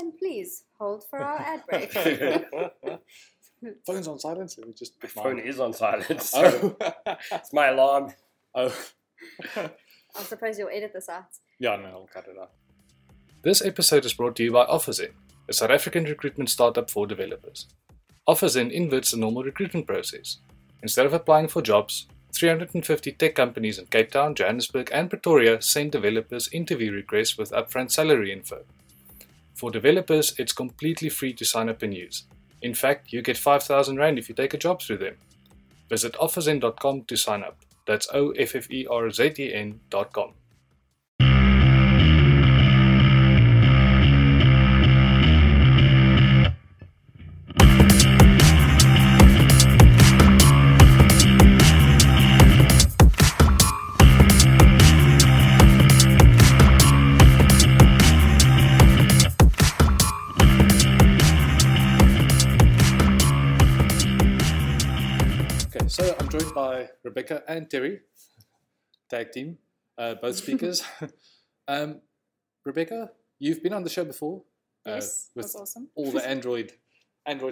And please hold for our ad break. Phone's on silent, so we just put my phone is on silent. So it's my alarm. Oh. I suppose you'll edit this out. Yeah, no, I'll cut it out. This episode is brought to you by OfferZen, a South African recruitment startup for developers. OfferZen inverts the normal recruitment process. Instead of applying for jobs, 350 tech companies in Cape Town, Johannesburg, and Pretoria send developers interview requests with upfront salary info. For developers, it's completely free to sign up and use. In fact, you get 5,000 Rand if you take a job through them. Visit offerzen.com to sign up. That's OFFERZEN.com. By Rebecca and Terry, tag team, both speakers. Rebecca, you've been on the show before. Yes, that's awesome. All the Android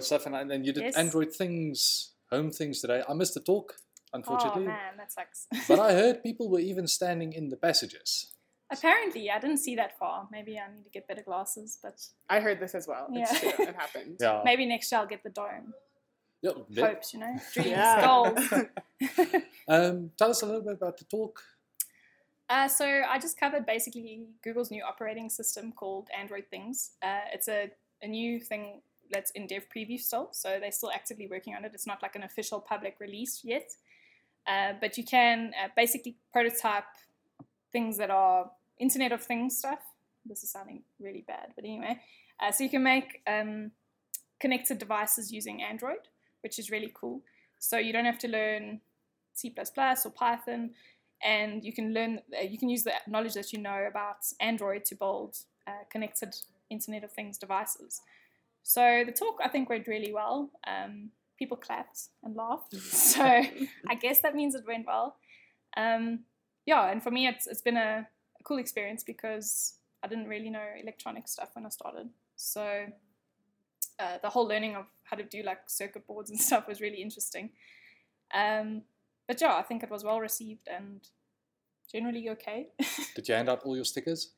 stuff, and you did Android Things, Home Things today. I missed the talk, unfortunately. Oh man, that sucks. But I heard people were even standing in the passages. Apparently, I didn't see that far. Maybe I need to get better glasses. But I heard this as well. Yeah. It's true. It happened. Yeah. Maybe next year I'll get the dome. Yep. Hopes, dreams, goals. Tell us a little bit about the talk. So I just covered basically Google's new operating system called Android Things. It's a new thing that's in dev preview still, so they're still actively working on it. It's not like an official public release yet, but you can basically prototype things that are Internet of Things stuff. This is sounding really bad, but anyway. So you can make connected devices using Android, which is really cool. So you don't have to learn C++ or Python, and you can use the knowledge that you know about Android to build connected Internet of Things devices. So the talk, I think, went really well. People clapped and laughed, so I guess that means it went well. And for me, it's been a cool experience because I didn't really know electronic stuff when I started. So the whole learning of how to do like circuit boards and stuff was really interesting. I think it was well received and generally okay. Did you hand out all your stickers?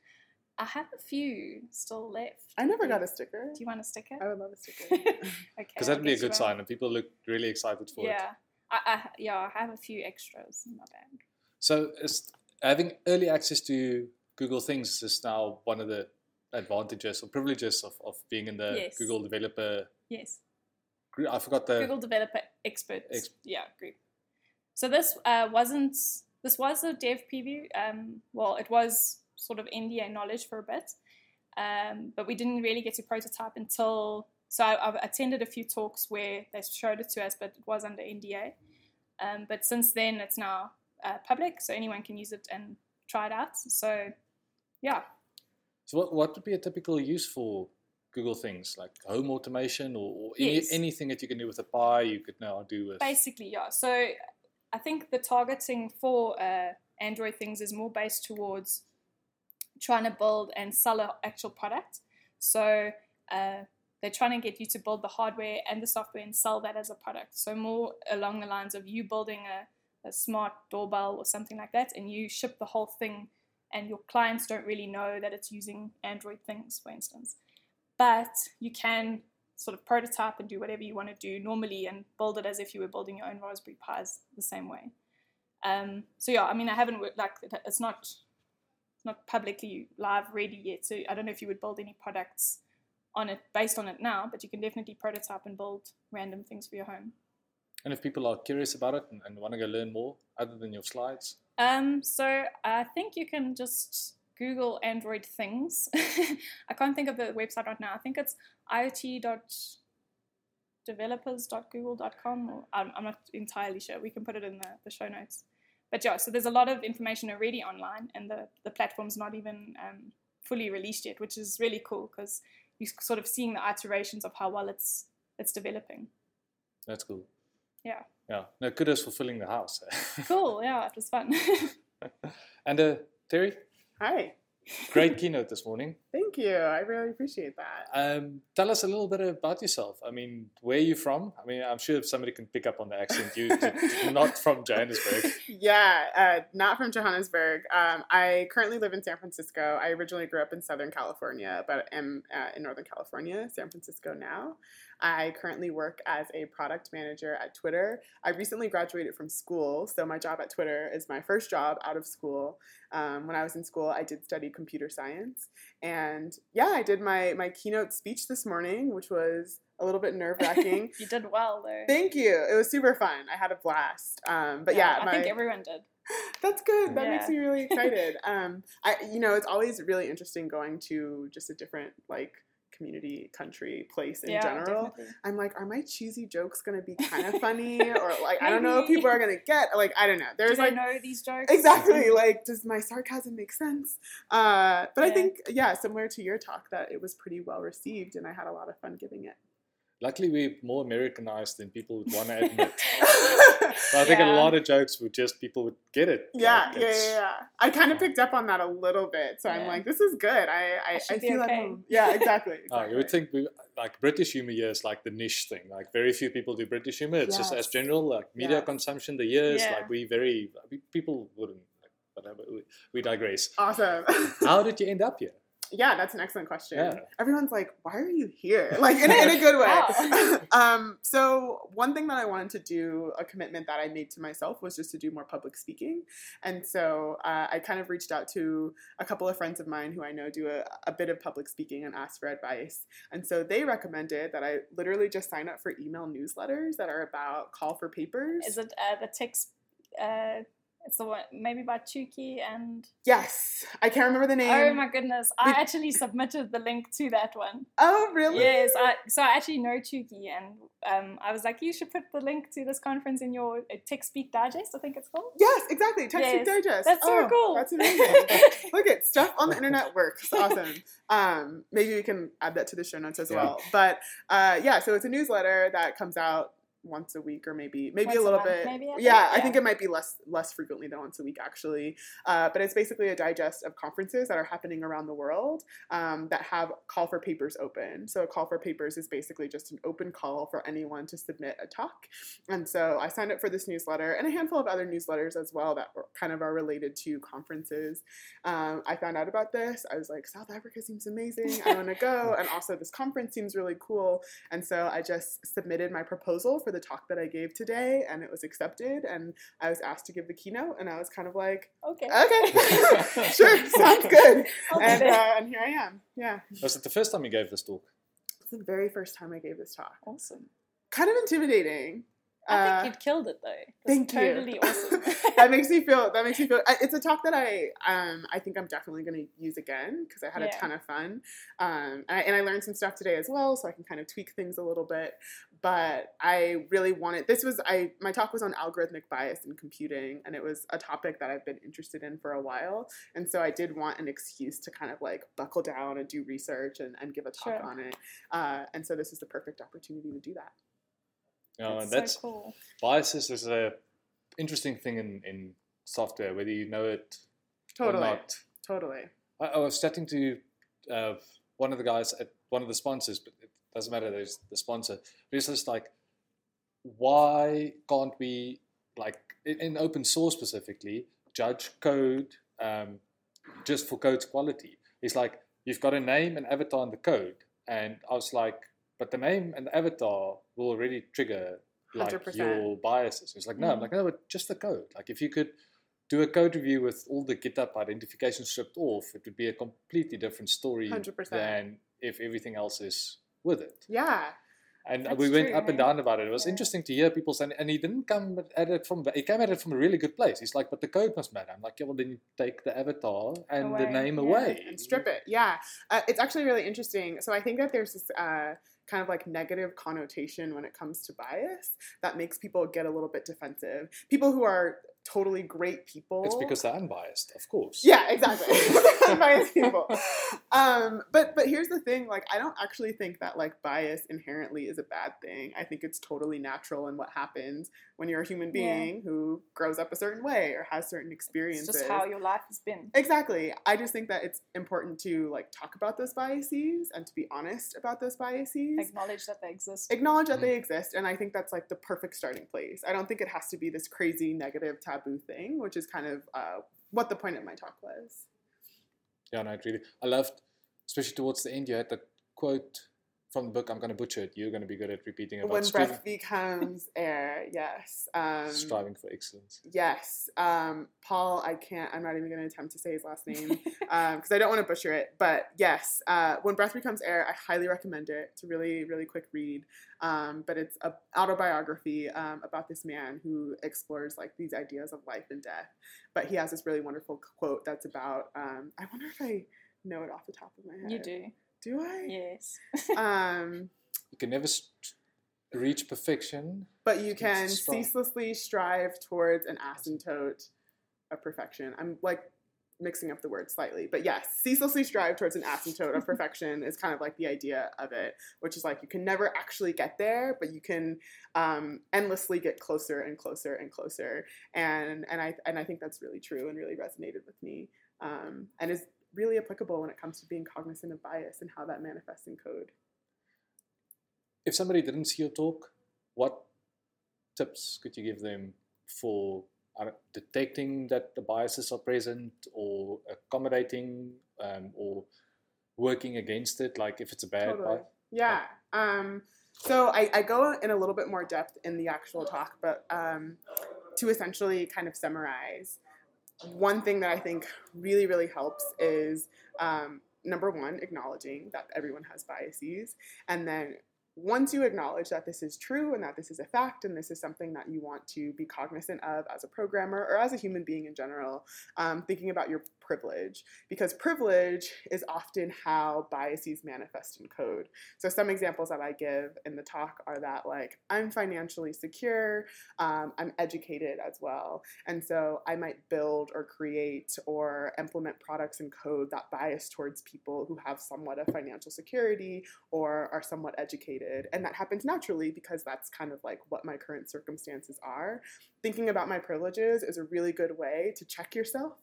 I have a few still left. I never got a sticker. Do you want a sticker? I would love a sticker. Okay. Because that'd be a good sign and people look really excited for it. I have a few extras in my bag. So having early access to Google Things is now one of the advantages or privileges of being in the Google Developer. Yes. Group. I forgot the Google Developer Experts. Group. So this was a dev preview. It was sort of NDA knowledge for a bit, but we didn't really get to prototype until. So I've attended a few talks where they showed it to us, but it was under NDA. But since then, it's now public, so anyone can use it and try it out. So, yeah. So what would be a typical use for Google Things, like home automation or anything that you can do with a Pi you could now do with? Basically, yeah. So I think the targeting for Android Things is more based towards trying to build and sell an actual product. So they're trying to get you to build the hardware and the software and sell that as a product. So more along the lines of you building a smart doorbell or something like that, and you ship the whole thing, and your clients don't really know that it's using Android Things, for instance. But you can sort of prototype and do whatever you want to do normally and build it as if you were building your own Raspberry Pis the same way. I haven't worked like it's not publicly live ready yet, so I don't know if you would build any products on it based on it now, but you can definitely prototype and build random things for your home. And if people are curious about it and want to go learn more, other than your slides? So I think you can just Google Android Things. I can't think of the website right now. I think it's iot.developers.google.com. Or I'm not entirely sure. We can put it in the show notes. But yeah, so there's a lot of information already online, and the platform's not even fully released yet, which is really cool because you're sort of seeing the iterations of how well it's developing. That's cool. Yeah. Yeah. No, kudos for filling the house. Cool. Yeah, it was fun. And Terry? Hi. Great keynote this morning. Thank you. I really appreciate that. Tell us a little bit about yourself. I mean, where are you from? I mean, I'm sure if somebody can pick up on the accent. You're not from Johannesburg. Yeah, not from Johannesburg. I currently live in San Francisco. I originally grew up in Southern California, but am in Northern California, San Francisco now. I currently work as a product manager at Twitter. I recently graduated from school, so my job at Twitter is my first job out of school. When I was in school, I did study computer science. And yeah, I did my keynote speech this morning, which was a little bit nerve-wracking. You did well there. Thank you. It was super fun. I had a blast. I think everyone did. That's good. That makes me really excited. It's always really interesting going to just a different, community, country, place in general. Definitely. I'm like, are my cheesy jokes going to be kind of funny? Or I don't know if people are going to get, I don't know. There's I know these jokes? Exactly. Does my sarcasm make sense? But I think, similar to your talk, that it was pretty well received and I had a lot of fun giving it. Luckily, we're more Americanized than people would want to admit. So I think a lot of jokes would just people would get it. I kind of picked up on that a little bit, so I'm like, this is good. I feel at home. Yeah, exactly. You would think British humor here is the niche thing. Very few people do British humor. It's just as general media consumption. The years people wouldn't. Whatever. We digress. Awesome. How did you end up here? Yeah, that's an excellent question. Yeah. Everyone's like, why are you here? In a good way. Wow. So one thing that I wanted to do, a commitment that I made to myself, was just to do more public speaking. And so I kind of reached out to a couple of friends of mine who I know do a bit of public speaking and asked for advice. And so they recommended that I literally just sign up for email newsletters that are about call for papers. Is it the text... It's the one, maybe by Chuki and... Yes. I can't remember the name. Oh, my goodness. I actually submitted the link to that one. Oh, really? Yes. I actually know Chuki, and I was like, you should put the link to this conference in your Tech Speak Digest, I think it's called. Yes, exactly. Tech Speak Digest. That's so cool. That's amazing. Look at stuff on the internet works. Awesome. Maybe we can add that to the show notes as well. But, so it's a newsletter that comes out once a week, or maybe a little bit. I think it might be less frequently than once a week, actually. But it's basically a digest of conferences that are happening around the world that have call for papers open. So a call for papers is basically just an open call for anyone to submit a talk. And so I signed up for this newsletter and a handful of other newsletters as well that kind of are related to conferences. I found out about this. I was like, South Africa seems amazing. I want to go. And also this conference seems really cool. And so I just submitted my proposal for the talk that I gave today, and it was accepted, and I was asked to give the keynote, and I was kind of like, okay, sure, sounds good, and here I am. Yeah. Was it the first time you gave this talk? It's the very first time I gave this talk. Awesome. Kind of intimidating. I think you killed it, though. Thank you. Totally awesome. That makes me feel. It's a talk that I think I'm definitely going to use again because I had a ton of fun, and I learned some stuff today as well, so I can kind of tweak things a little bit. But I really wanted. My talk was on algorithmic bias in computing, and it was a topic that I've been interested in for a while, and so I did want an excuse to kind of buckle down and do research and give a talk on it, and so this is the perfect opportunity to do that. No, and that's so cool. Biases is an interesting thing in software, whether you know it or not. Totally. I was chatting to one of the guys at one of the sponsors, but it doesn't matter, there's the sponsor. But it's just why can't we, in open source specifically, judge code just for code's quality? It's you've got a name and avatar in the code. And I was like, but the name and the avatar will already trigger 100%. Your biases. It's no, but just the code. If you could do a code review with all the GitHub identification stripped off, it would be a completely different story 100%. Than if everything else is with it. Yeah. And that's we went true, up and down about it. It was interesting to hear people saying, and he didn't come at it from, he came at it from a really good place. He's like, but the code must matter. I'm like, well, then you take the avatar and the name away. And strip it, it's actually really interesting. So I think that there's this kind of negative connotation when it comes to bias that makes people get a little bit defensive. People who are totally great people. It's because they're unbiased, of course. Yeah, exactly. Unbiased people. But here's the thing, like, I don't actually think that, like, bias inherently is a bad thing. I think it's totally natural in what happens when you're a human being who grows up a certain way or has certain experiences. It's just how your life has been. Exactly. I just think that it's important to, like, talk about those biases and to be honest about those biases. Acknowledge that they exist. And I think that's, like, the perfect starting place. I don't think it has to be this crazy negative taboo thing, which is kind of what the point of my talk was. Yeah, no, really. I loved, especially towards the end, you had that quote from the book. I'm going to butcher it. You're going to be good at repeating it. When breath becomes air, yes. Striving for excellence. Yes. Paul, I'm not even going to attempt to say his last name because I don't want to butcher it. But yes, When Breath Becomes Air, I highly recommend it. It's a really, really quick read. But it's an autobiography about this man who explores, like, these ideas of life and death. But he has this really wonderful quote that's about, I wonder if I know it off the top of my head. You do. Do I? Yes. You can never reach perfection. But you can ceaselessly strive towards an asymptote of perfection. I'm, like, mixing up the words slightly. But yes, ceaselessly strive towards an asymptote of perfection is kind of, like, the idea of it, which is, like, you can never actually get there, but you can endlessly get closer and closer and closer. And I think that's really true and really resonated with me. And is really applicable when it comes to being cognizant of bias and how that manifests in code. If somebody didn't see your talk, what tips could you give them for detecting that the biases are present or accommodating or working against it, like if it's a bad bias? Yeah. So I go in a little bit more depth in the actual talk, but to essentially kind of summarize, one thing that I think really, really helps is, number one, acknowledging that everyone has biases. And then once you acknowledge that this is true and that this is a fact and this is something that you want to be cognizant of as a programmer or as a human being in general, thinking about your privilege, because privilege is often how biases manifest in code. So some examples that I give in the talk are that, like, I'm financially secure, I'm educated as well, and so I might build or create or implement products in code that bias towards people who have somewhat of financial security or are somewhat educated, and that happens naturally because that's kind of, like, what my current circumstances are. Thinking about my privileges is a really good way to check yourself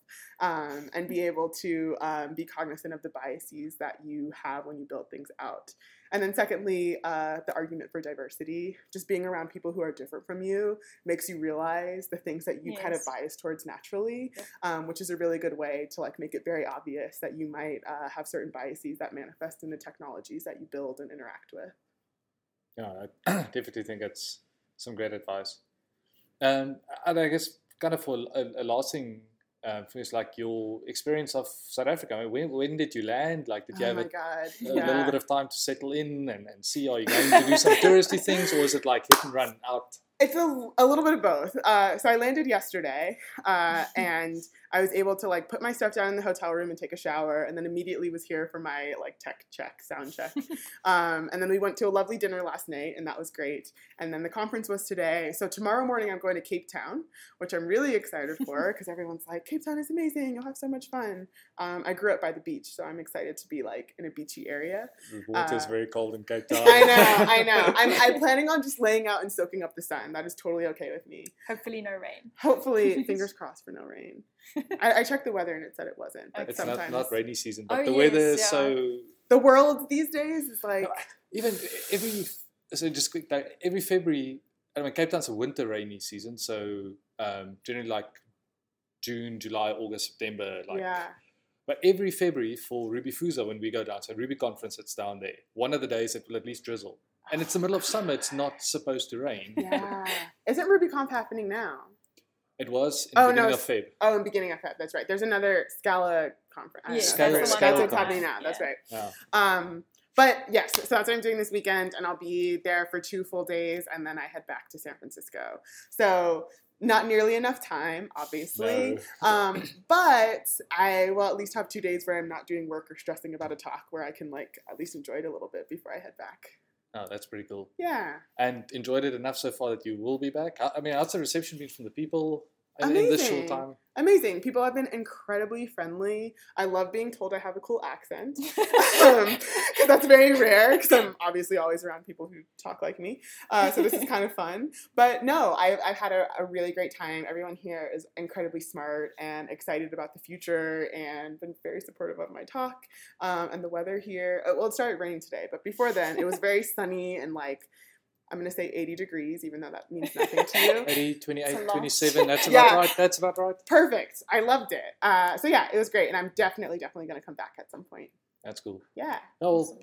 and be able to be cognizant of the biases that you have when you build things out. And then secondly, the argument for diversity, just being around people who are different from you makes you realize the things that you kind of bias towards naturally, which is a really good way to, like, make it very obvious that you might have certain biases that manifest in the technologies that you build and interact with. Yeah, I definitely think that's some great advice. And I guess kind of for a last thing, it's like your experience of South Africa. I mean, when did you land? Like, did you have a little bit of time to settle in and see? Are you going to do some touristy things, or is it like hit and run out? It's a little bit of both. So I landed yesterday, and I was able to, like, put my stuff down in the hotel room and take a shower, and then immediately was here for my, like, tech check, sound check. And then we went to a lovely dinner last night, and that was great. And then the conference was today. So tomorrow morning I'm going to Cape Town, which I'm really excited for because everyone's like, Cape Town is amazing. You'll have so much fun. I grew up by the beach, so I'm excited to be, like, in a beachy area. The water is very cold in Cape Town. I know. I'm planning on just laying out and soaking up the sun. That is totally okay with me. Hopefully no rain. Hopefully, fingers crossed for no rain. I checked the weather and it said it wasn't. But it's sometimes not rainy season, but weather is so... The world these days is like... Even every... So just quick, like, every February... I mean, Cape Town's a winter rainy season, so generally like June, July, August, September. Like, yeah. But every February for RubyFuza, when we go down, so RubyConf, it's down there. One of the days it will at least drizzle. And it's the middle of summer. It's not supposed to rain. Yeah. Isn't RubyConf happening now? It was in the beginning of Feb. Oh, in beginning of Feb. That's right. There's another Scala conference. Yeah. Scala. That's what's happening now. Yeah. That's right. Yeah. But yes, so that's what I'm doing this weekend. And I'll be there for 2 full days. And then I head back to San Francisco. So... Not nearly enough time, obviously, no. But I will at least have 2 days where I'm not doing work or stressing about a talk where I can, like, at least enjoy it a little bit before I head back. Oh, that's pretty cool. Yeah. And enjoyed it enough so far that you will be back? I mean, how's the reception been from the people? in this short time. Amazing. People have been incredibly friendly. I love being told I have a cool accent. That's very rare because I'm obviously always around people who talk like me. So this is kind of fun. But no, I've had a really great time. Everyone here is incredibly smart and excited about the future and been very supportive of my talk. And the weather here, well, it started raining today, but before then it was very sunny and like, I'm going to say 80 degrees, even though that means nothing to you. 80, 28, 27, that's about yeah. right. That's about right. Perfect. I loved it. So yeah, it was great. And I'm definitely going to come back at some point. That's cool. Yeah. Well, awesome.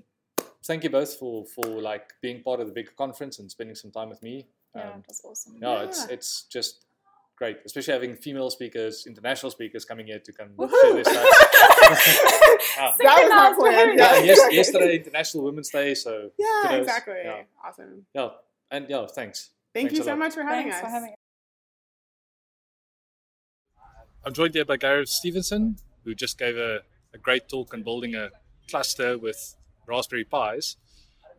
Thank you both for like being part of the big conference and spending some time with me. Yeah, that's awesome. No, yeah. It's just great, especially having female speakers, international speakers coming here to come share their stuff. That was my plan. Yeah, exactly. Yesterday, International Women's Day, so yeah, kudos. Exactly. Yeah. Awesome. Yeah, and yeah, thanks. Thank you so much for having us. I'm joined here by Gareth Stevenson, who just gave a great talk on building a cluster with Raspberry Pis.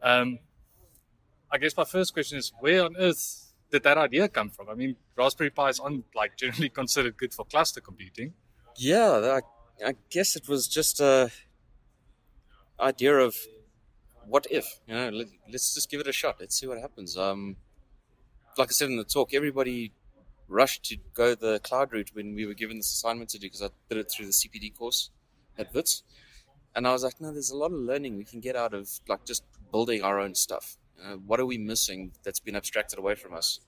I guess my first question is, where on earth did that idea come from? I mean, Raspberry Pis aren't like generally considered good for cluster computing. Yeah, I guess it was just a idea of what if, you know, let's just give it a shot. Let's see what happens. Like I said in the talk, everybody rushed to go the cloud route when we were given this assignment to do, because I did it through the CPD course at Wits. And I was like, no, there's a lot of learning we can get out of like just building our own stuff. What are we missing that's been abstracted away from us?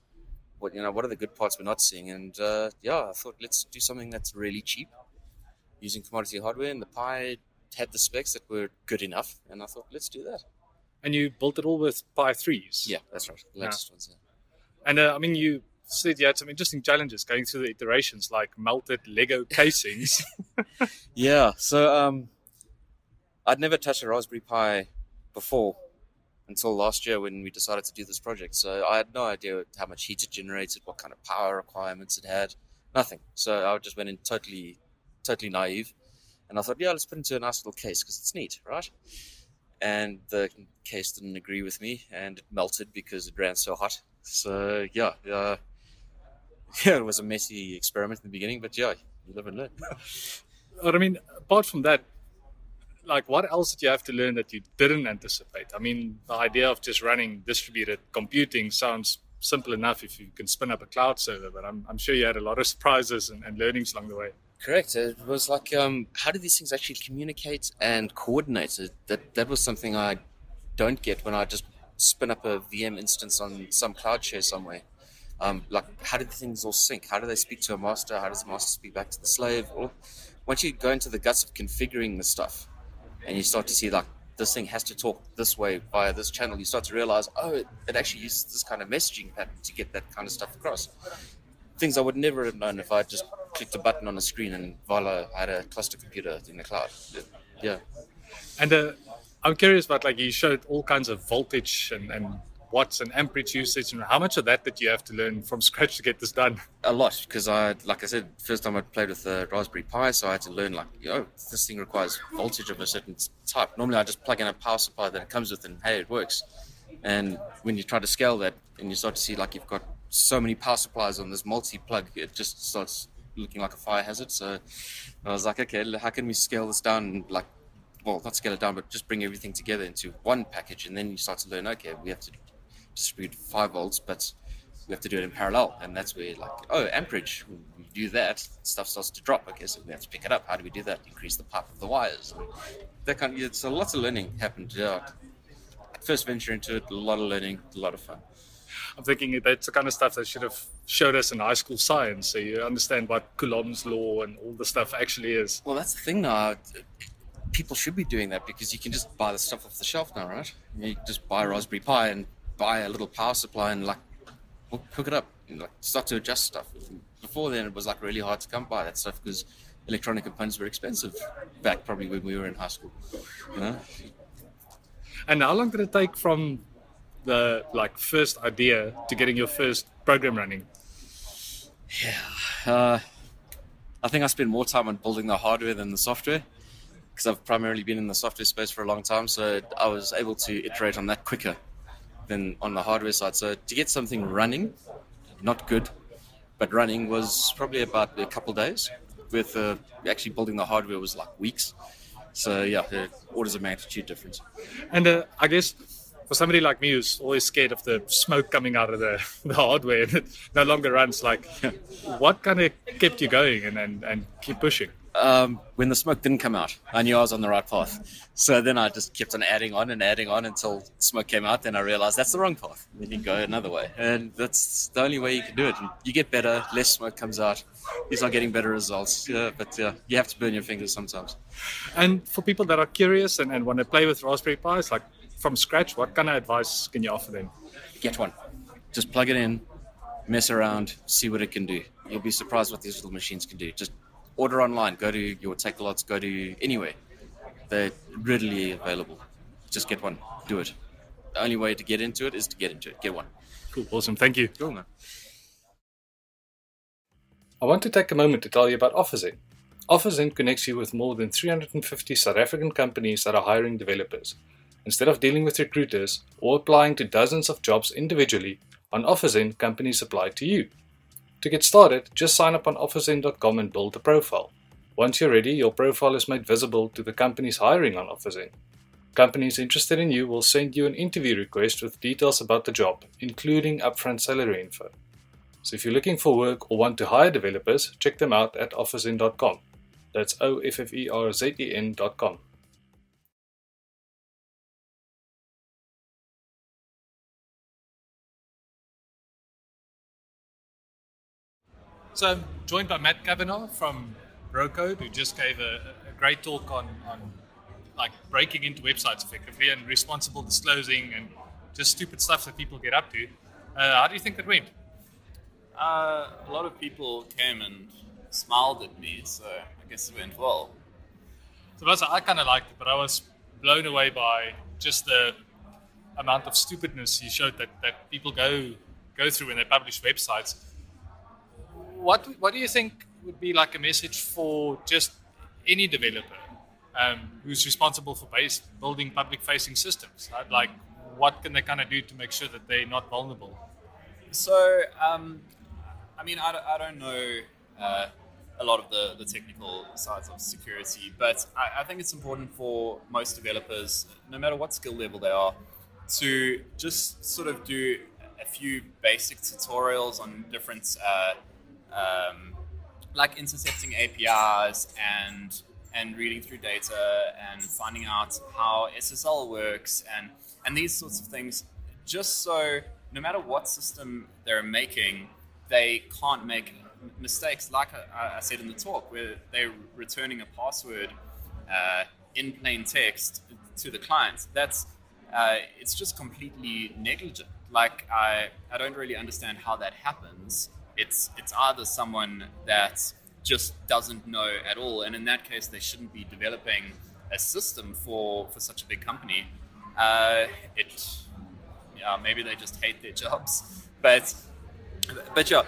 What are the good parts we're not seeing? And I thought, let's do something that's really cheap using commodity hardware. And the Pi had the specs that were good enough. And I thought, let's do that. And you built it all with Pi 3s? Yeah, that's right. The latest ones, yeah. And I mean, you said you had some interesting challenges going through the iterations, like melted Lego casings. Yeah, so I'd never touched a Raspberry Pi before, until last year when we decided to do this project. So I had no idea how much heat it generated, what kind of power requirements it had, nothing. So I just went in totally naive. And I thought, yeah, let's put it into a nice little case because it's neat, right? And the case didn't agree with me and it melted because it ran so hot. So it was a messy experiment in the beginning, but yeah, you live and learn. But I mean, apart from that, like, what else did you have to learn that you didn't anticipate? I mean, the idea of just running distributed computing sounds simple enough if you can spin up a cloud server, but I'm sure you had a lot of surprises and learnings along the way. Correct. It was like, how do these things actually communicate and coordinate? That was something I don't get when I just spin up a VM instance on some cloud share somewhere. Like, how do the things all sync? How do they speak to a master? How does the master speak back to the slave? Or once you go into the guts of configuring the stuff, and you start to see, like, this thing has to talk this way via this channel. You start to realize, it actually uses this kind of messaging pattern to get that kind of stuff across. Things I would never have known if I just clicked a button on a screen and voila, I had a cluster computer in the cloud. Yeah. And I'm curious about, like, you showed all kinds of voltage and watts and amperage usage. And how much of that did you have to learn from scratch to get this done? A lot, because like I said, first time I played with the Raspberry Pi, so I had to learn, like, this thing requires voltage of a certain type. Normally I just plug in a power supply that it comes with and hey, it works. And when you try to scale that and you start to see, like, you've got so many power supplies on this multi-plug, it just starts looking like a fire hazard. So I was like, okay, how can we scale this down and, like, well, not scale it down, but just bring everything together into one package? And then you start to learn, okay, we have to distribute 5 volts, but we have to do it in parallel. And that's where, like, amperage, we do that, stuff starts to drop. Okay, so we have to pick it up. How do we do that? Increase the pipe of the wires. That kind of, so lots of learning happened. Yeah. First venture into it, a lot of learning, a lot of fun. I'm thinking that's the kind of stuff they should have showed us in high school science, so you understand what Coulomb's law and all the stuff actually is. Well, that's the thing now. People should be doing that because you can just buy the stuff off the shelf now, right? You just buy a Raspberry Pi and buy a little power supply and, like, hook it up and, like, start to adjust stuff. Before then, it was, like, really hard to come by that stuff because electronic components were expensive back probably when we were in high school, you know? And how long did it take from the, like, first idea to getting your first program running? Yeah. I think I spent more time on building the hardware than the software because I've primarily been in the software space for a long time, so I was able to iterate on that quicker than on the hardware side. So to get something running, not good, but running was probably about a couple of days. With actually building the hardware was like weeks. So yeah, orders of magnitude difference. And I guess for somebody like me who's always scared of the smoke coming out of the hardware and it no longer runs, like what kind of kept you going and keep pushing? When the smoke didn't come out, I knew I was on the right path. So then I just kept on adding on until smoke came out. Then I realized that's the wrong path. Then you go another way. And that's the only way you can do it. And you get better, less smoke comes out. He's not getting better results. But you have to burn your fingers sometimes. And for people that are curious and want to play with Raspberry Pis, like from scratch, what kind of advice can you offer them? Get one. Just plug it in, mess around, see what it can do. You'll be surprised what these little machines can do. Just order online, go to your take-a-lots, go to anywhere. They're readily available. Just get one, do it. The only way to get into it is to get into it. Get one. Cool, awesome, thank you. Cool, man. I want to take a moment to tell you about OfferZen. OfferZen connects you with more than 350 South African companies that are hiring developers. Instead of dealing with recruiters or applying to dozens of jobs individually, on OfferZen, companies apply to you. To get started, just sign up on OfferZen.com and build a profile. Once you're ready, your profile is made visible to the companies hiring on OfferZen. Companies interested in you will send you an interview request with details about the job, including upfront salary info. So if you're looking for work or want to hire developers, check them out at OfferZen.com. That's OfferZen.com. So I'm joined by Matt Kavanaugh from Brocode, who just gave a great talk on like breaking into websites effectively and responsible disclosing and just stupid stuff that people get up to. How do you think that went? A lot of people came and smiled at me, so I guess it went well. So I kind of liked it, but I was blown away by just the amount of stupidness you showed that people go through when they publish websites. What do you think would be like a message for just any developer who's responsible for building public-facing systems? Right? Like, what can they kind of do to make sure that they're not vulnerable? So, I don't know a lot of the technical sides of security, but I think it's important for most developers, no matter what skill level they are, to just sort of do a few basic tutorials on different like intercepting APIs and reading through data and finding out how SSL works and these sorts of things, just so no matter what system they're making, they can't make mistakes. Like I said in the talk, where they're returning a password in plain text to the client. That's it's just completely negligent. Like I don't really understand how that happens. It's either someone that just doesn't know at all, and in that case, they shouldn't be developing a system for such a big company. Maybe they just hate their jobs. But there's a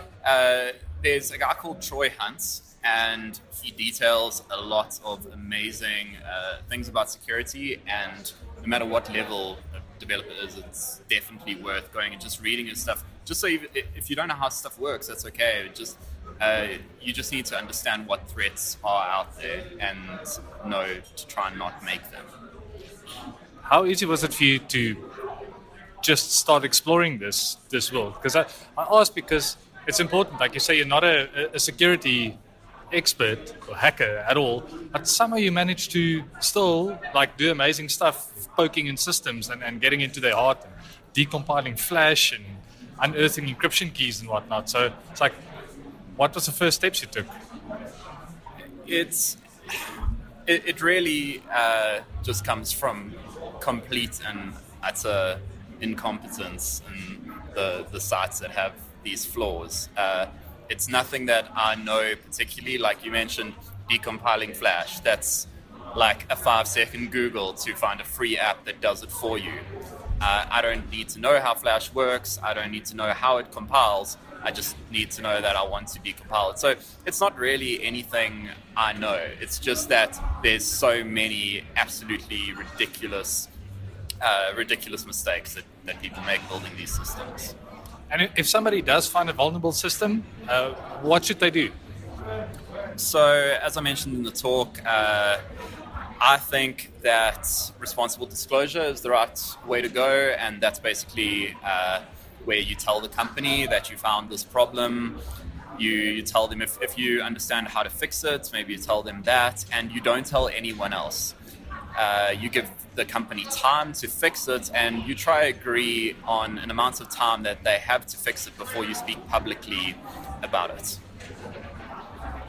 guy called Troy Hunt, and he details a lot of amazing things about security. And no matter what level a developer is, it's definitely worth going and just reading his stuff. Just so if you don't know how stuff works, that's okay. Just you just need to understand what threats are out there and know to try and not make them. How easy was it for you to just start exploring this world? Because I asked because it's important. Like you say, you're not a security expert or hacker at all, but somehow you managed to still like do amazing stuff, poking in systems and getting into their heart, and decompiling Flash and unearthing encryption keys and whatnot. So it's like, what was the first steps you took? It really just comes from complete and utter incompetence and the sites that have these flaws. It's nothing that I know particularly. Like you mentioned, decompiling Flash. That's like a 5-second Google to find a free app that does it for you. I don't need to know how Flash works. I don't need to know how it compiles. I just need to know that I want to decompile it. So it's not really anything I know. It's just that there's so many absolutely ridiculous mistakes that people make building these systems. And if somebody does find a vulnerable system, what should they do? So, as I mentioned in the talk, I think that responsible disclosure is the right way to go, and that's basically where you tell the company that you found this problem. You tell them if you understand how to fix it, maybe you tell them that, and you don't tell anyone else. You give the company time to fix it, and you try to agree on an amount of time that they have to fix it before you speak publicly about it.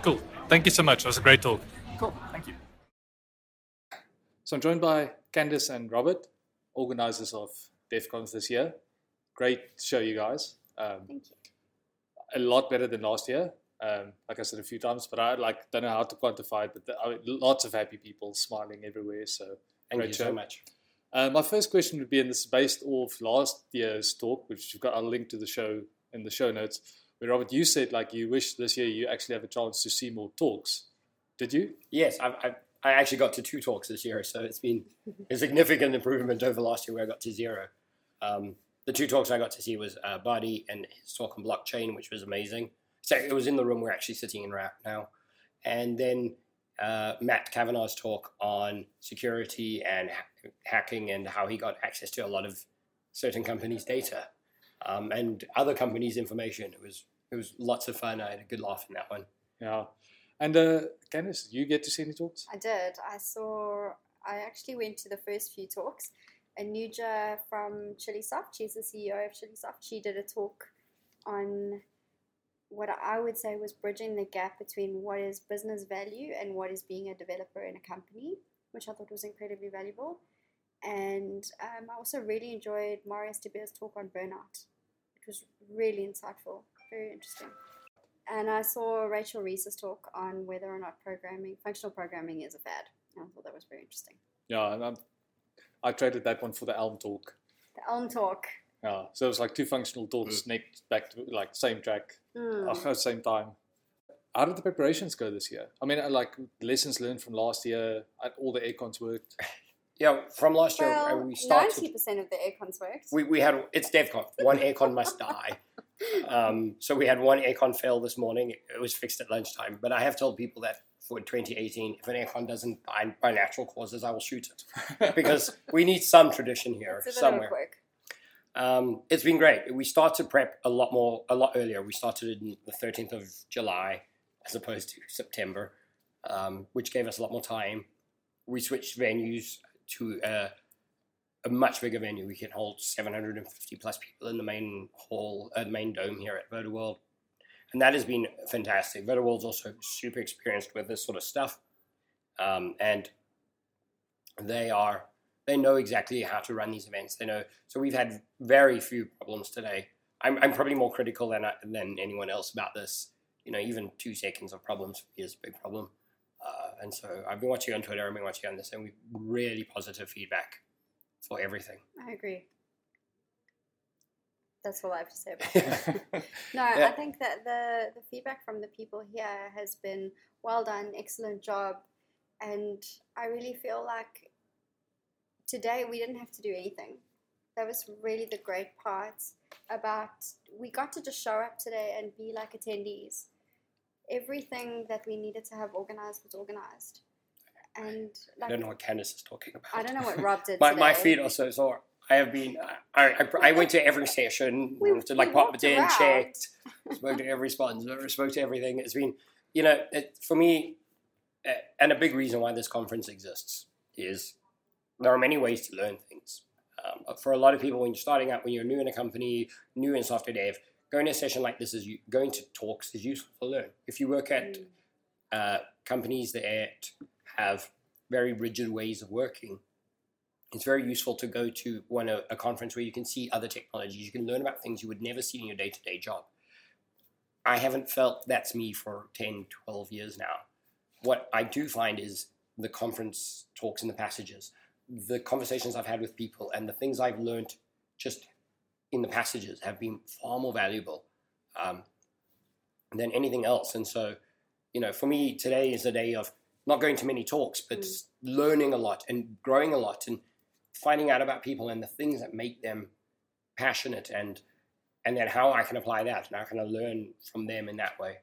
Cool. Thank you so much. That was a great talk. Cool. Thank you. So I'm joined by Candice and Robert, organizers of DEF CON this year. Great show, you guys. Thank you. A lot better than last year, like I said a few times, but I don't know how to quantify it, but lots of happy people smiling everywhere, so thank you so much. My first question would be, and this is based off last year's talk, which you've got, I'll link to the show in the show notes, where Robert, you said you wish this year you actually have a chance to see more talks. Did you? Yes, I actually got to 2 talks this year, so it's been a significant improvement over last year where I got to 0. The 2 talks I got to see was Bardi and his talk on blockchain, which was amazing. So it was in the room we're actually sitting in right now. And then Matt Kavanaugh's talk on security and hacking and how he got access to a lot of certain companies' data and other companies' information. It was lots of fun. I had a good laugh in that one. Yeah. And Candice, did you get to see any talks? I did. I actually went to the first few talks. Anuja from ChiliSoft, she's the CEO of ChiliSoft, she did a talk on what I would say was bridging the gap between what is business value and what is being a developer in a company, which I thought was incredibly valuable. And I also really enjoyed Marius Debeer's talk on burnout. It was really insightful, very interesting. And I saw Rachel Reese's talk on whether or not functional programming is a fad. And I thought that was very interesting. Yeah, and I traded that one for the Elm talk. The Elm talk. Yeah, so it was 2 functional talks next back to same track, same time. How did the preparations go this year? I mean, lessons learned from last year, all the aircons worked. Yeah, from last year we started. 90% of the aircons worked. We had, it's DEF CON. One aircon must die. So we had one aircon fail this morning. It was fixed at lunchtime. But I have told people that for 2018, if an aircon doesn't die by natural causes, I will shoot it. Because we need some tradition here somewhere. It's been great. We start to prep a lot earlier. We started on the 13th of July as opposed to September, which gave us a lot more time. We switched venues to a much bigger venue. We can hold 750 plus people in the main hall, main dome here at Voter World. And that has been fantastic. Voter World's also super experienced with this sort of stuff. And they know exactly how to run these events. They know. So we've had very few problems today. I'm probably more critical than anyone else about this. Even 2 seconds of problems is a big problem. And so I've been watching on Twitter, I've been watching on this, and we've really positive feedback for everything. I agree. That's all I have to say about that. I think that the feedback from the people here has been, well done, excellent job. And I really feel like today we didn't have to do anything. That was really the great part about, we got to just show up today and be like attendees. Everything that we needed to have organized was organized. And I don't know what Candice is talking about. I don't know what Rob did today. My feet are so sore. I have been. I went to every session. We popped in, checked, spoke to every sponsor, spoke to everything. It's been, for me, and a big reason why this conference exists is there are many ways to learn things. For a lot of people, when you're starting out, when you're new in a company, new in software dev, going to a session like this is going to talks is useful to learn. If you work at companies that have very rigid ways of working, it's very useful to go to a conference where you can see other technologies. You can learn about things you would never see in your day-to-day job. I haven't felt that's me for 10, 12 years now. What I do find is the conference talks and the passages, the conversations I've had with people, and the things I've learned just in the passages have been far more valuable than anything else. And so, for me, today is a day of not going to many talks, but learning a lot and growing a lot and finding out about people and the things that make them passionate and and then how I can apply that, and how can I learn from them in that way.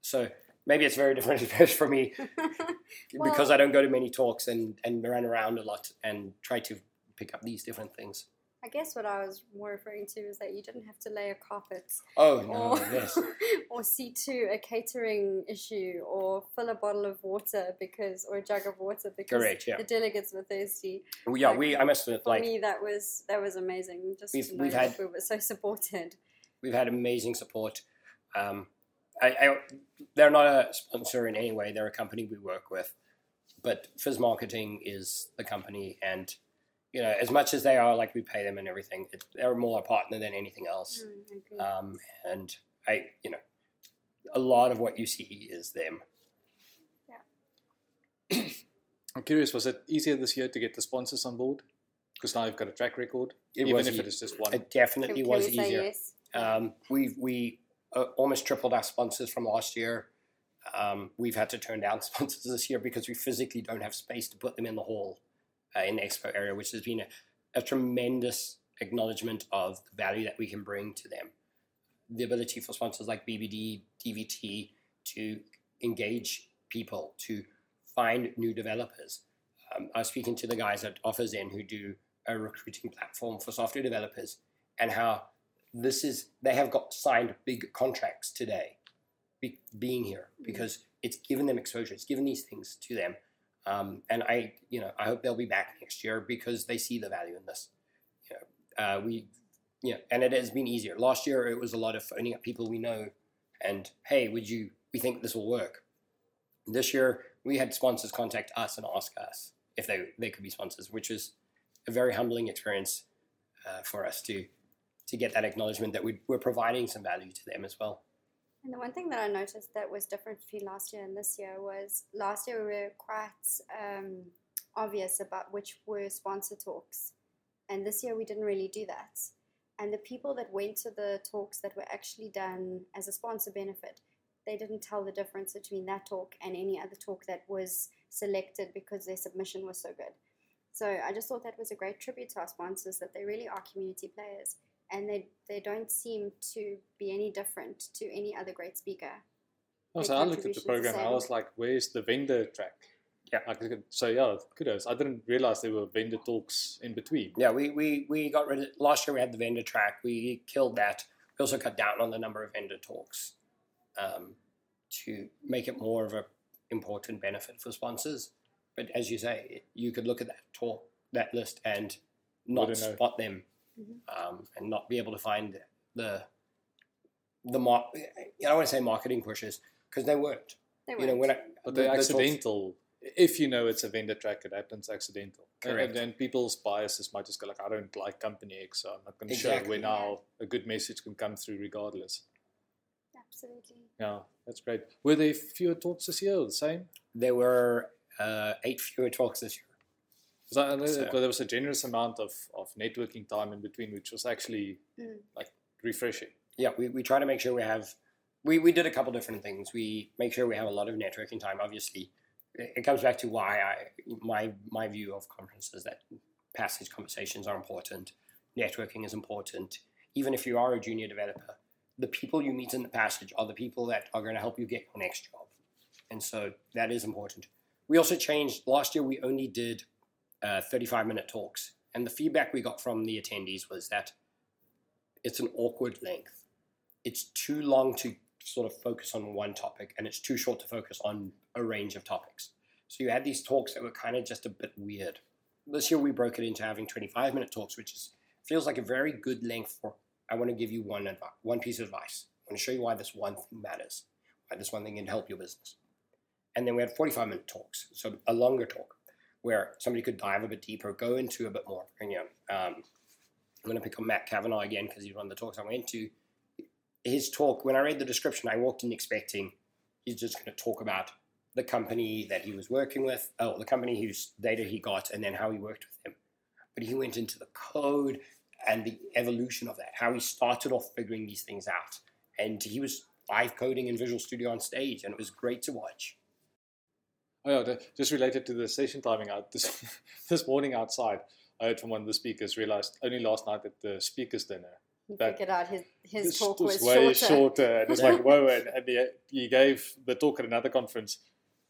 So maybe it's very different for me because I don't go to many talks and run around a lot and try to pick up these different things. I guess what I was referring to is that you didn't have to layer carpets. Oh, no, or, yes. Or see to a catering issue or fill a bottle of water or a jug of water because correct, yeah. The delegates were thirsty. Well, yeah, I must admit. For me, that was amazing. Just we were so supported. We've had amazing support. They're not a sponsor in any way. They're a company we work with. But Fizz Marketing is the company, and... you know, as much as they are, like, we pay them and everything, they're more a partner than anything else. Okay. And I, you know, a lot of what you see is them. Yeah. I'm curious, was it easier this year to get the sponsors on board? Because now you've got a track record, even if it is just one. It definitely was easier. Yes? We almost tripled our sponsors from last year. We've had to turn down sponsors this year because we physically don't have space to put them in the hall. In the expo area, which has been a tremendous acknowledgement of the value that we can bring to them. The ability for sponsors like BBD, DVT to engage people, to find new developers. I was speaking to the guys at OfferZen who do a recruiting platform for software developers, and how they have got signed big contracts today being here because it's given them exposure, it's given these things to them. And I hope they'll be back next year because they see the value in this. You know, and it has been easier. Last year, it was a lot of phoning up people we know and, hey, we think this will work. This year, we had sponsors contact us and ask us if they could be sponsors, which was a very humbling experience for us to get that acknowledgement that we're providing some value to them as well. And the one thing that I noticed that was different between last year and this year was last year we were quite obvious about which were sponsor talks. And this year we didn't really do that. And the people that went to the talks that were actually done as a sponsor benefit, they didn't tell the difference between that talk and any other talk that was selected because their submission was so good. So I just thought that was a great tribute to our sponsors that they really are community players. And they don't seem to be any different to any other great speaker. Oh, so I looked at the program and I was like, where's the vendor track? Yeah. Kudos. I didn't realize there were vendor talks in between. Yeah, we got rid of it. Last year we had the vendor track. We killed that. We also cut down on the number of vendor talks to make it more of an important benefit for sponsors. But as you say, you could look at that list and not spot them. Mm-hmm. And not be able to find I don't want to say marketing pushes because they weren't. They're accidental. If you know it's a vendor track, it happens accidental. Correct. And then people's biases might just go like, I don't like company X, so I'm not going to show where now a good message can come through regardless. Absolutely. Yeah, that's great. Were there fewer talks this year or the same? There were 8 fewer talks this year. There was a generous amount of networking time in between, which was actually refreshing. Yeah, we try to make sure we have... We did a couple different things. We make sure we have a lot of networking time, obviously. It comes back to why my view of conferences, that passage conversations are important. Networking is important. Even if you are a junior developer, the people you meet in the passage are the people that are going to help you get your next job. And so that is important. We also changed... Last year, we only did... 35-minute talks. And the feedback we got from the attendees was that it's an awkward length. It's too long to sort of focus on one topic, and it's too short to focus on a range of topics. So you had these talks that were kind of just a bit weird. This year we broke it into having 25-minute talks, which feels like a very good length for, I want to give you one piece of advice. I want to show you why this one thing matters, why this one thing can help your business. And then we had 45-minute talks, so a longer talk, where somebody could dive a bit deeper, go into a bit more. And, I'm going to pick on Matt Kavanaugh again because he's one of the talks I went to. His talk, when I read the description, I walked in expecting he's just going to talk about the company that he was working with, the company whose data he got, and then how he worked with them. But he went into the code and the evolution of that, how he started off figuring these things out. And he was live coding in Visual Studio on stage, and it was great to watch. Oh, yeah, just related to the session timing out this morning outside, I heard from one of the speakers, realized only last night at the speakers' dinner He figured out his talk was way shorter. And it's like, whoa. And he gave the talk at another conference.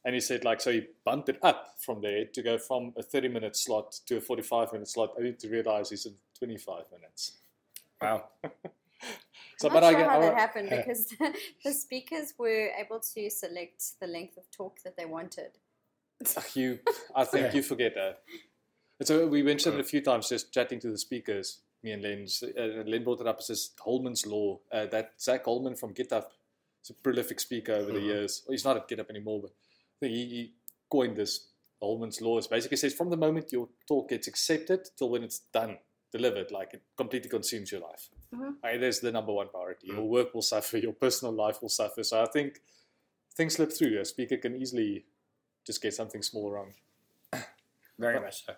And he said, like, so he bumped it up from there to go from a 30-minute slot to a 45-minute slot, only to realize he's in 25 minutes. Wow. I'm not sure how that happened because the speakers were able to select the length of talk that they wanted. I think you forget that. And so we mentioned it a few times, just chatting to the speakers, me and Len. Len brought it up. It says Holman's Law. That Zach Holman from GitHub is a prolific speaker over the years. Well, he's not at GitHub anymore, but he coined this Holman's Law. It basically says from the moment your talk gets accepted till when it's done, delivered, like it completely consumes your life. There's the number one priority. Your work will suffer, your personal life will suffer. So I think things slip through. A speaker can easily just get something small wrong. Very much so.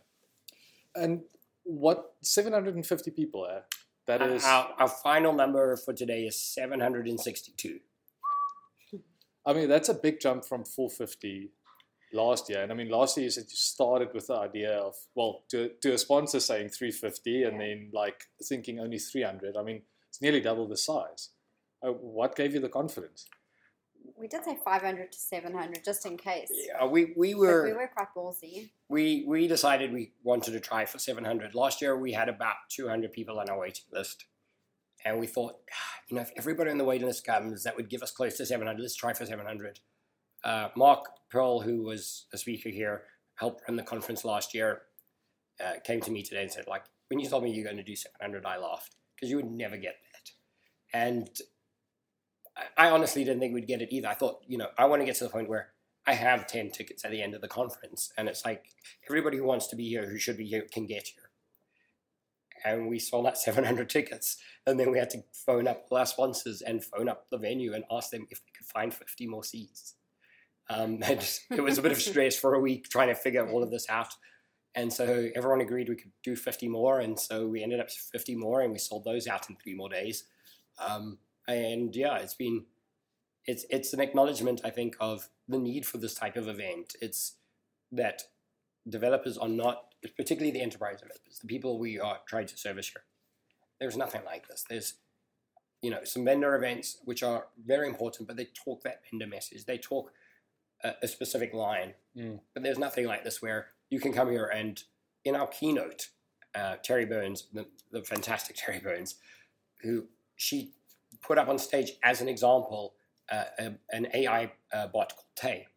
And what, 750 people there? That is our final number for today is 762. I mean, that's a big jump from 450 last year. And I mean, last year you said you started with the idea of, well, to a sponsor saying 350 and then like thinking only 300. I mean, it's nearly double the size. What gave you the confidence? We did say 500 to 700 just in case. Yeah, we were quite ballsy. We decided we wanted to try for 700. Last year we had about 200 people on our waiting list. And we thought, you know, if everybody on the waiting list comes, that would give us close to 700. Let's try for 700. Mark Pearl, who was a speaker here, helped run the conference last year, came to me today and said, like, when you told me you're going to do 700, I laughed because you would never get that. And I honestly didn't think we'd get it either. I thought, you know, I want to get to the point where I have 10 tickets at the end of the conference. And it's like everybody who wants to be here, who should be here, can get here. And we sold out 700 tickets. And then we had to phone up all our sponsors and phone up the venue and ask them if they could find 50 more seats. It was a bit of stress for a week trying to figure all of this out. And so everyone agreed we could do 50 more. And so we ended up 50 more and we sold those out in 3 more days. And yeah, it's an acknowledgement, I think, of the need for this type of event. It's that developers are not, particularly the enterprise developers, the people we are trying to service here. There's nothing like this. There's, you know, some vendor events which are very important, but they talk that vendor message. They talk a specific line, but there's nothing like this where you can come here and in our keynote, Terry Burns, the fantastic Terry Burns, who she put up on stage as an example, an AI bot called Tay.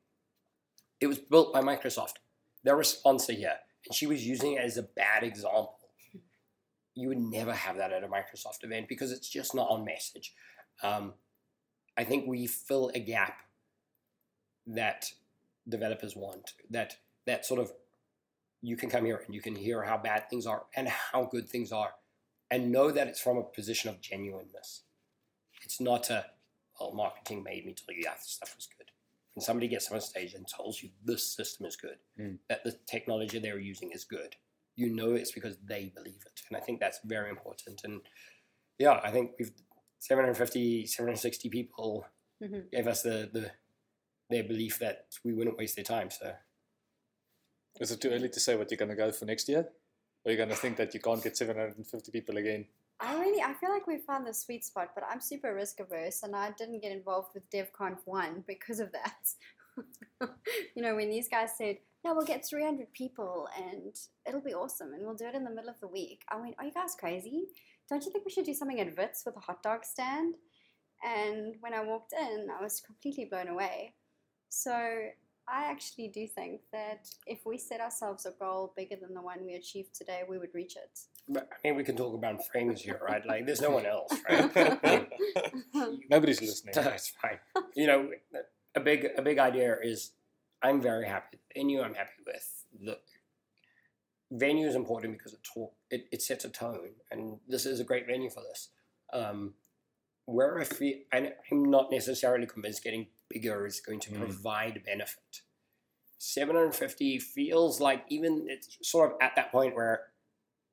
It was built by Microsoft. They're a sponsor here, and she was using it as a bad example. You would never have that at a Microsoft event because it's just not on message. I think we fill a gap that developers want, that sort of you can come here and you can hear how bad things are and how good things are and know that it's from a position of genuineness. It's not marketing made me tell you that stuff was good. When somebody gets on stage and tells you this system is good, that the technology they're using is good, you know it's because they believe it. And I think that's very important. And yeah, I think we've 750, 760 people gave us their belief that we wouldn't waste their time. So, is it too early to say what you're going to go for next year? Or are you going to think that you can't get 750 people again? I feel like we found the sweet spot, but I'm super risk averse and I didn't get involved with DevConf 1 because of that. You know, when these guys said, no, we'll get 300 people and it'll be awesome and we'll do it in the middle of the week, I went, are you guys crazy? Don't you think we should do something at Wits with a hot dog stand? And when I walked in, I was completely blown away. So I actually do think that if we set ourselves a goal bigger than the one we achieved today, we would reach it. But, I mean, we can talk about friends here, right? Like, there's no one else, right? Nobody's listening. That's fine. You know, a big idea is I'm very happy. And you I'm happy with. Look, venue is important because it sets a tone. And this is a great venue for this. Where I feel, and I'm not necessarily convinced getting bigger is going to provide benefit. 750 feels like even it's sort of at that point where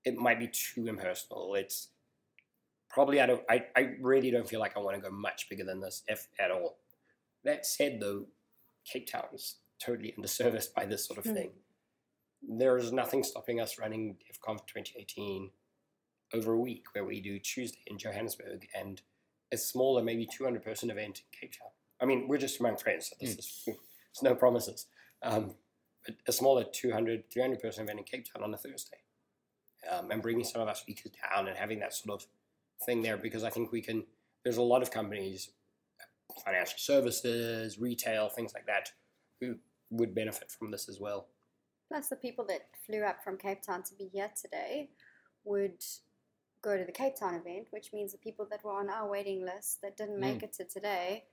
it might be too impersonal. It's probably, I really don't feel like I want to go much bigger than this, if at all. That said, though, Cape Town is totally underserviced by this sort of thing. There is nothing stopping us running DevConf 2018 over a week where we do Tuesday in Johannesburg and a smaller, maybe 200-person event in Cape Town. I mean, we're just among friends, so this is it's no promises. But a smaller 200, 300-person event in Cape Town on a Thursday, and bringing some of our speakers down and having that sort of thing there, because I think we can. There's a lot of companies, financial services, retail, things like that, who would benefit from this as well. Plus, the people that flew up from Cape Town to be here today would go to the Cape Town event, which means the people that were on our waiting list that didn't make it to today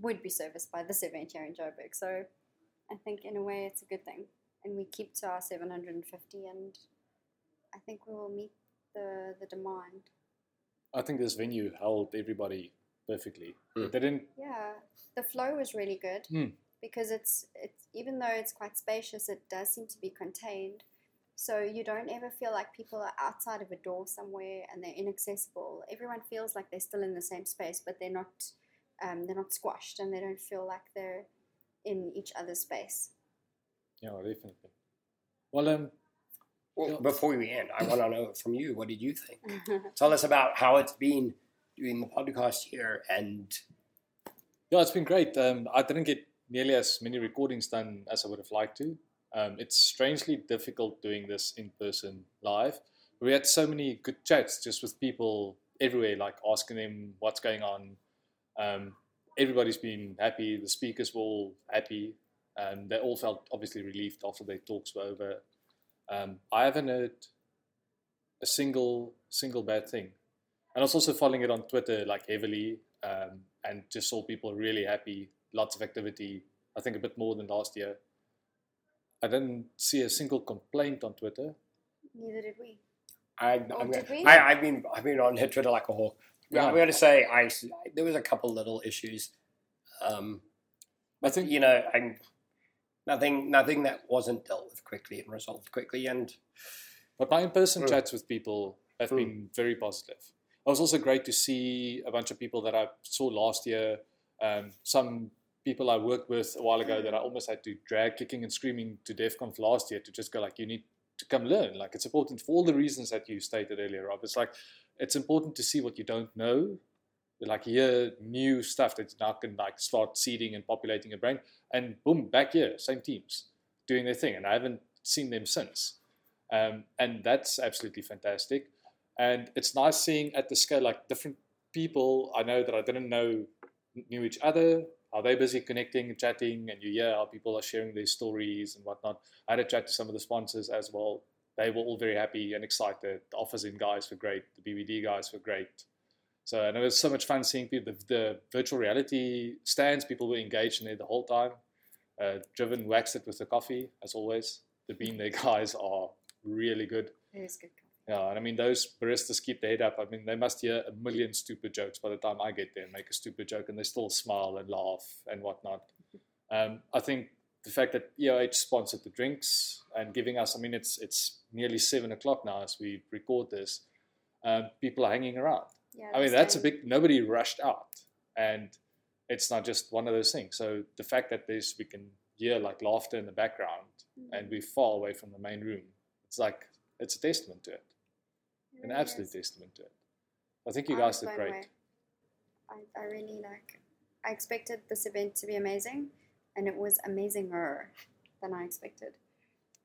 would be serviced by this event here in Joburg. So I think in a way it's a good thing. And we keep to our 750, and I think we will meet the demand. I think this venue held everybody perfectly. They didn't. Yeah, the flow was really good because it's even though it's quite spacious, it does seem to be contained. So you don't ever feel like people are outside of a door somewhere and they're inaccessible. Everyone feels like they're still in the same space, but they're not squashed, and they don't feel like they're in each other's space. Yeah, definitely. Well, well, before we end, I want to know from you, what did you think? Tell us about how it's been doing the podcast here. And yeah, it's been great. I didn't get nearly as many recordings done as I would have liked to. It's strangely difficult doing this in person live. We had so many good chats just with people everywhere, like asking them what's going on. Everybody's been happy. The speakers were all happy. They all felt obviously relieved after their talks were over. I haven't heard a single bad thing. And I was also following it on Twitter like heavily, and just saw people really happy, lots of activity, I think a bit more than last year. I didn't see a single complaint on Twitter. Neither did we. I've been on Twitter like a hawk. Yeah. I'm going to say there was a couple little issues. I think, you know, nothing that wasn't dealt with quickly and resolved quickly. But my in-person chats with people have been very positive. It was also great to see a bunch of people that I saw last year. Some people I worked with a while ago that I almost had to drag kicking and screaming to DEF CON last year to just go like, you need to come learn. Like, it's important for all the reasons that you stated earlier, Rob. It's like, it's important to see what you don't know. Like, hear new stuff that now can like start seeding and populating your brain, and boom, back here, same teams doing their thing, and I haven't seen them since, and that's absolutely fantastic. And it's nice seeing at the scale like different people I know that I didn't know knew each other, how they're busy connecting and chatting, and you hear how people are sharing their stories and whatnot. I had a chat to some of the sponsors as well. They were all very happy and excited. The OfferZen guys were great, the BBD guys were great. So, and it was so much fun seeing people, the virtual reality stands, people were engaged in there the whole time. Driven waxed it with the coffee, as always. The Bean There guys are really good. It is good coffee. Yeah, and I mean, those baristas keep their head up. I mean, they must hear a million stupid jokes by the time I get there and make a stupid joke, and they still smile and laugh and whatnot. I think the fact that EOH sponsored the drinks and giving us, I mean, it's nearly 7 o'clock now as we record this. People are hanging around. Yeah, I mean, that's a big, nobody rushed out, and it's not just one of those things. So the fact that we can hear like laughter in the background and we're far away from the main room, it's like, it's a testament to it. An absolute testament to it. I think you guys did great. I really I expected this event to be amazing, and it was amazinger than I expected.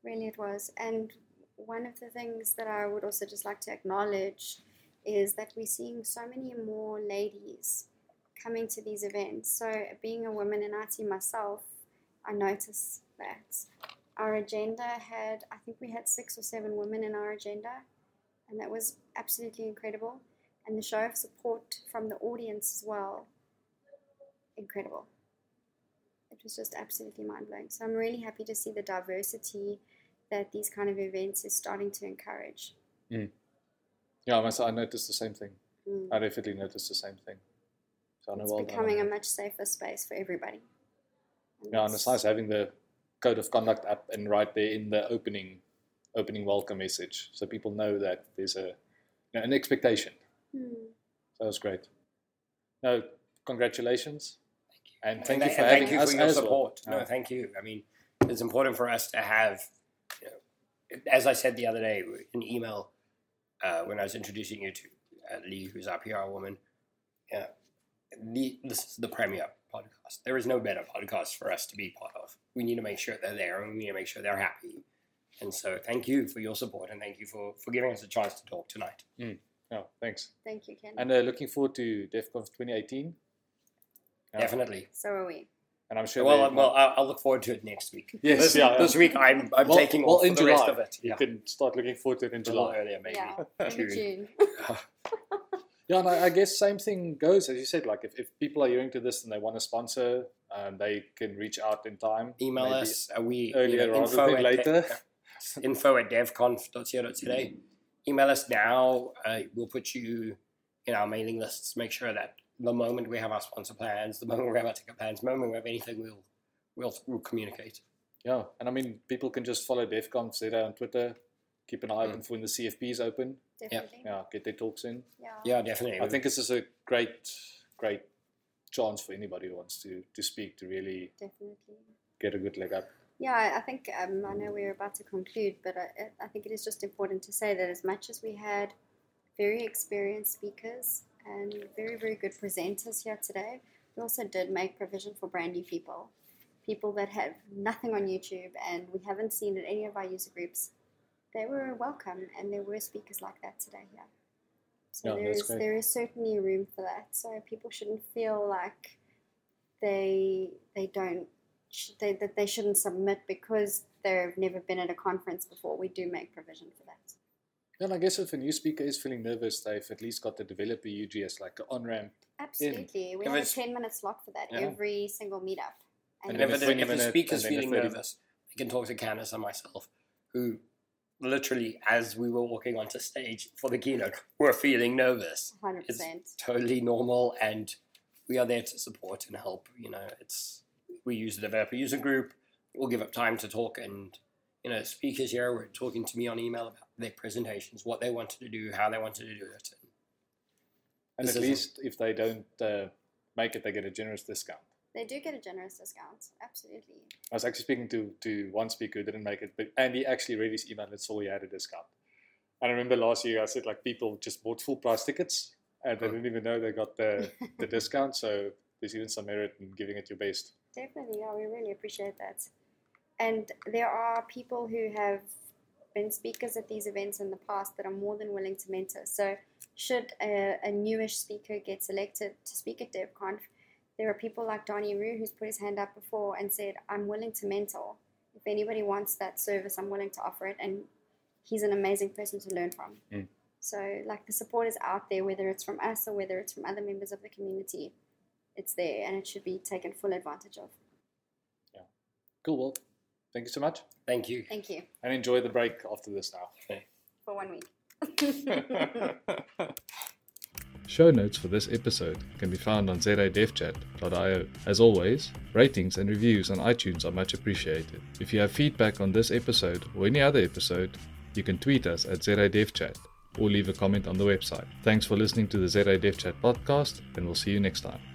Really it was. And one of the things that I would also just like to acknowledge is that we're seeing so many more ladies coming to these events. So being a woman in IT myself, I noticed that our agenda had, I think we had 6 or 7 women in our agenda, and that was absolutely incredible. And the show of support from the audience as well, incredible. It was just absolutely mind-blowing. So I'm really happy to see the diversity that these kind of events is starting to encourage. Yeah, I noticed the same thing. I definitely noticed the same thing. So it's becoming a much safer space for everybody. And it's nice having the code of conduct up and right there in the opening welcome message, so people know that there's an expectation. So that's great. No, congratulations. Thank you. And thank you for having us. Thank you for your support. Well. No, thank you. I mean, it's important for us to have, as I said the other day, an email. when I was introducing you to Lee, who's our PR woman. This is the premier podcast. There is no better podcast for us to be part of. We need to make sure they're there, and we need to make sure they're happy. And so thank you for your support, and thank you for giving us a chance to talk tonight. Oh, thanks. Thank you, Ken. And looking forward to DEF CON 2018. Definitely. So are we. And I'm sure. Well, I'll look forward to it next week. Yes, this week I'm taking off for the rest of it. You can start looking forward to it in July. Earlier, maybe. Yeah, June. Yeah, and I guess same thing goes, as you said, like if people are hearing to this and they want to sponsor, they can reach out in time. Email us. Earlier rather than later. info@devconf.co.today. Email us now. We'll put you in our mailing lists. Make sure that the moment we have our sponsor plans, the moment we have our ticket plans, the moment we have anything, we'll communicate. Yeah, and I mean, people can just follow DevConf ZA on Twitter. Keep an eye open for when the CFP is open. Definitely. Yeah, get their talks in. Yeah, definitely. I think this is a great chance for anybody who wants to speak to really get a good leg up. Yeah, I think I know we're about to conclude, but I think it is just important to say that as much as we had very experienced speakers and very, very good presenters here today, we also did make provision for brand new people that have nothing on YouTube and we haven't seen in any of our user groups. They were welcome, and there were speakers like that today here. So there is certainly room for that. So people shouldn't feel like they shouldn't submit because they've never been at a conference before. We do make provision for that. And I guess if a new speaker is feeling nervous, they've at least got the developer UGS like an on-ramp. Absolutely. We have a 10-minute slot for that every single meetup. And if the speaker's feeling nervous, they can talk to Candice and myself, who... literally, as we were walking onto stage for the keynote, we're feeling nervous. 100%. It's totally normal, and we are there to support and help. You know, we use the developer user group. We'll give up time to talk, and you know, speakers here were talking to me on email about their presentations, what they wanted to do, how they wanted to do it. And at least if they don't make it, they get a generous discount. They do get a generous discount, absolutely. I was actually speaking to one speaker who didn't make it, but Andy actually read his email and saw he had a discount. And I remember last year I said, like, people just bought full price tickets and they didn't even know they got the discount. So there's even some merit in giving it your best. Definitely, yeah, we really appreciate that. And there are people who have been speakers at these events in the past that are more than willing to mentor. So should a newish speaker get selected to speak at DevConf, there are people like Donnie Roo who's put his hand up before and said, I'm willing to mentor. If anybody wants that service, I'm willing to offer it. And he's an amazing person to learn from. So, like, the support is out there, whether it's from us or whether it's from other members of the community. It's there, and it should be taken full advantage of. Yeah. Cool, well, thank you so much. Thank you. Thank you. And enjoy the break after this now. Okay. For 1 week. Show notes for this episode can be found on ZADevchat.io. As always, ratings and reviews on iTunes are much appreciated. If you have feedback on this episode or any other episode, you can tweet us at ZADevchat or leave a comment on the website. Thanks for listening to the ZADevchat podcast, and we'll see you next time.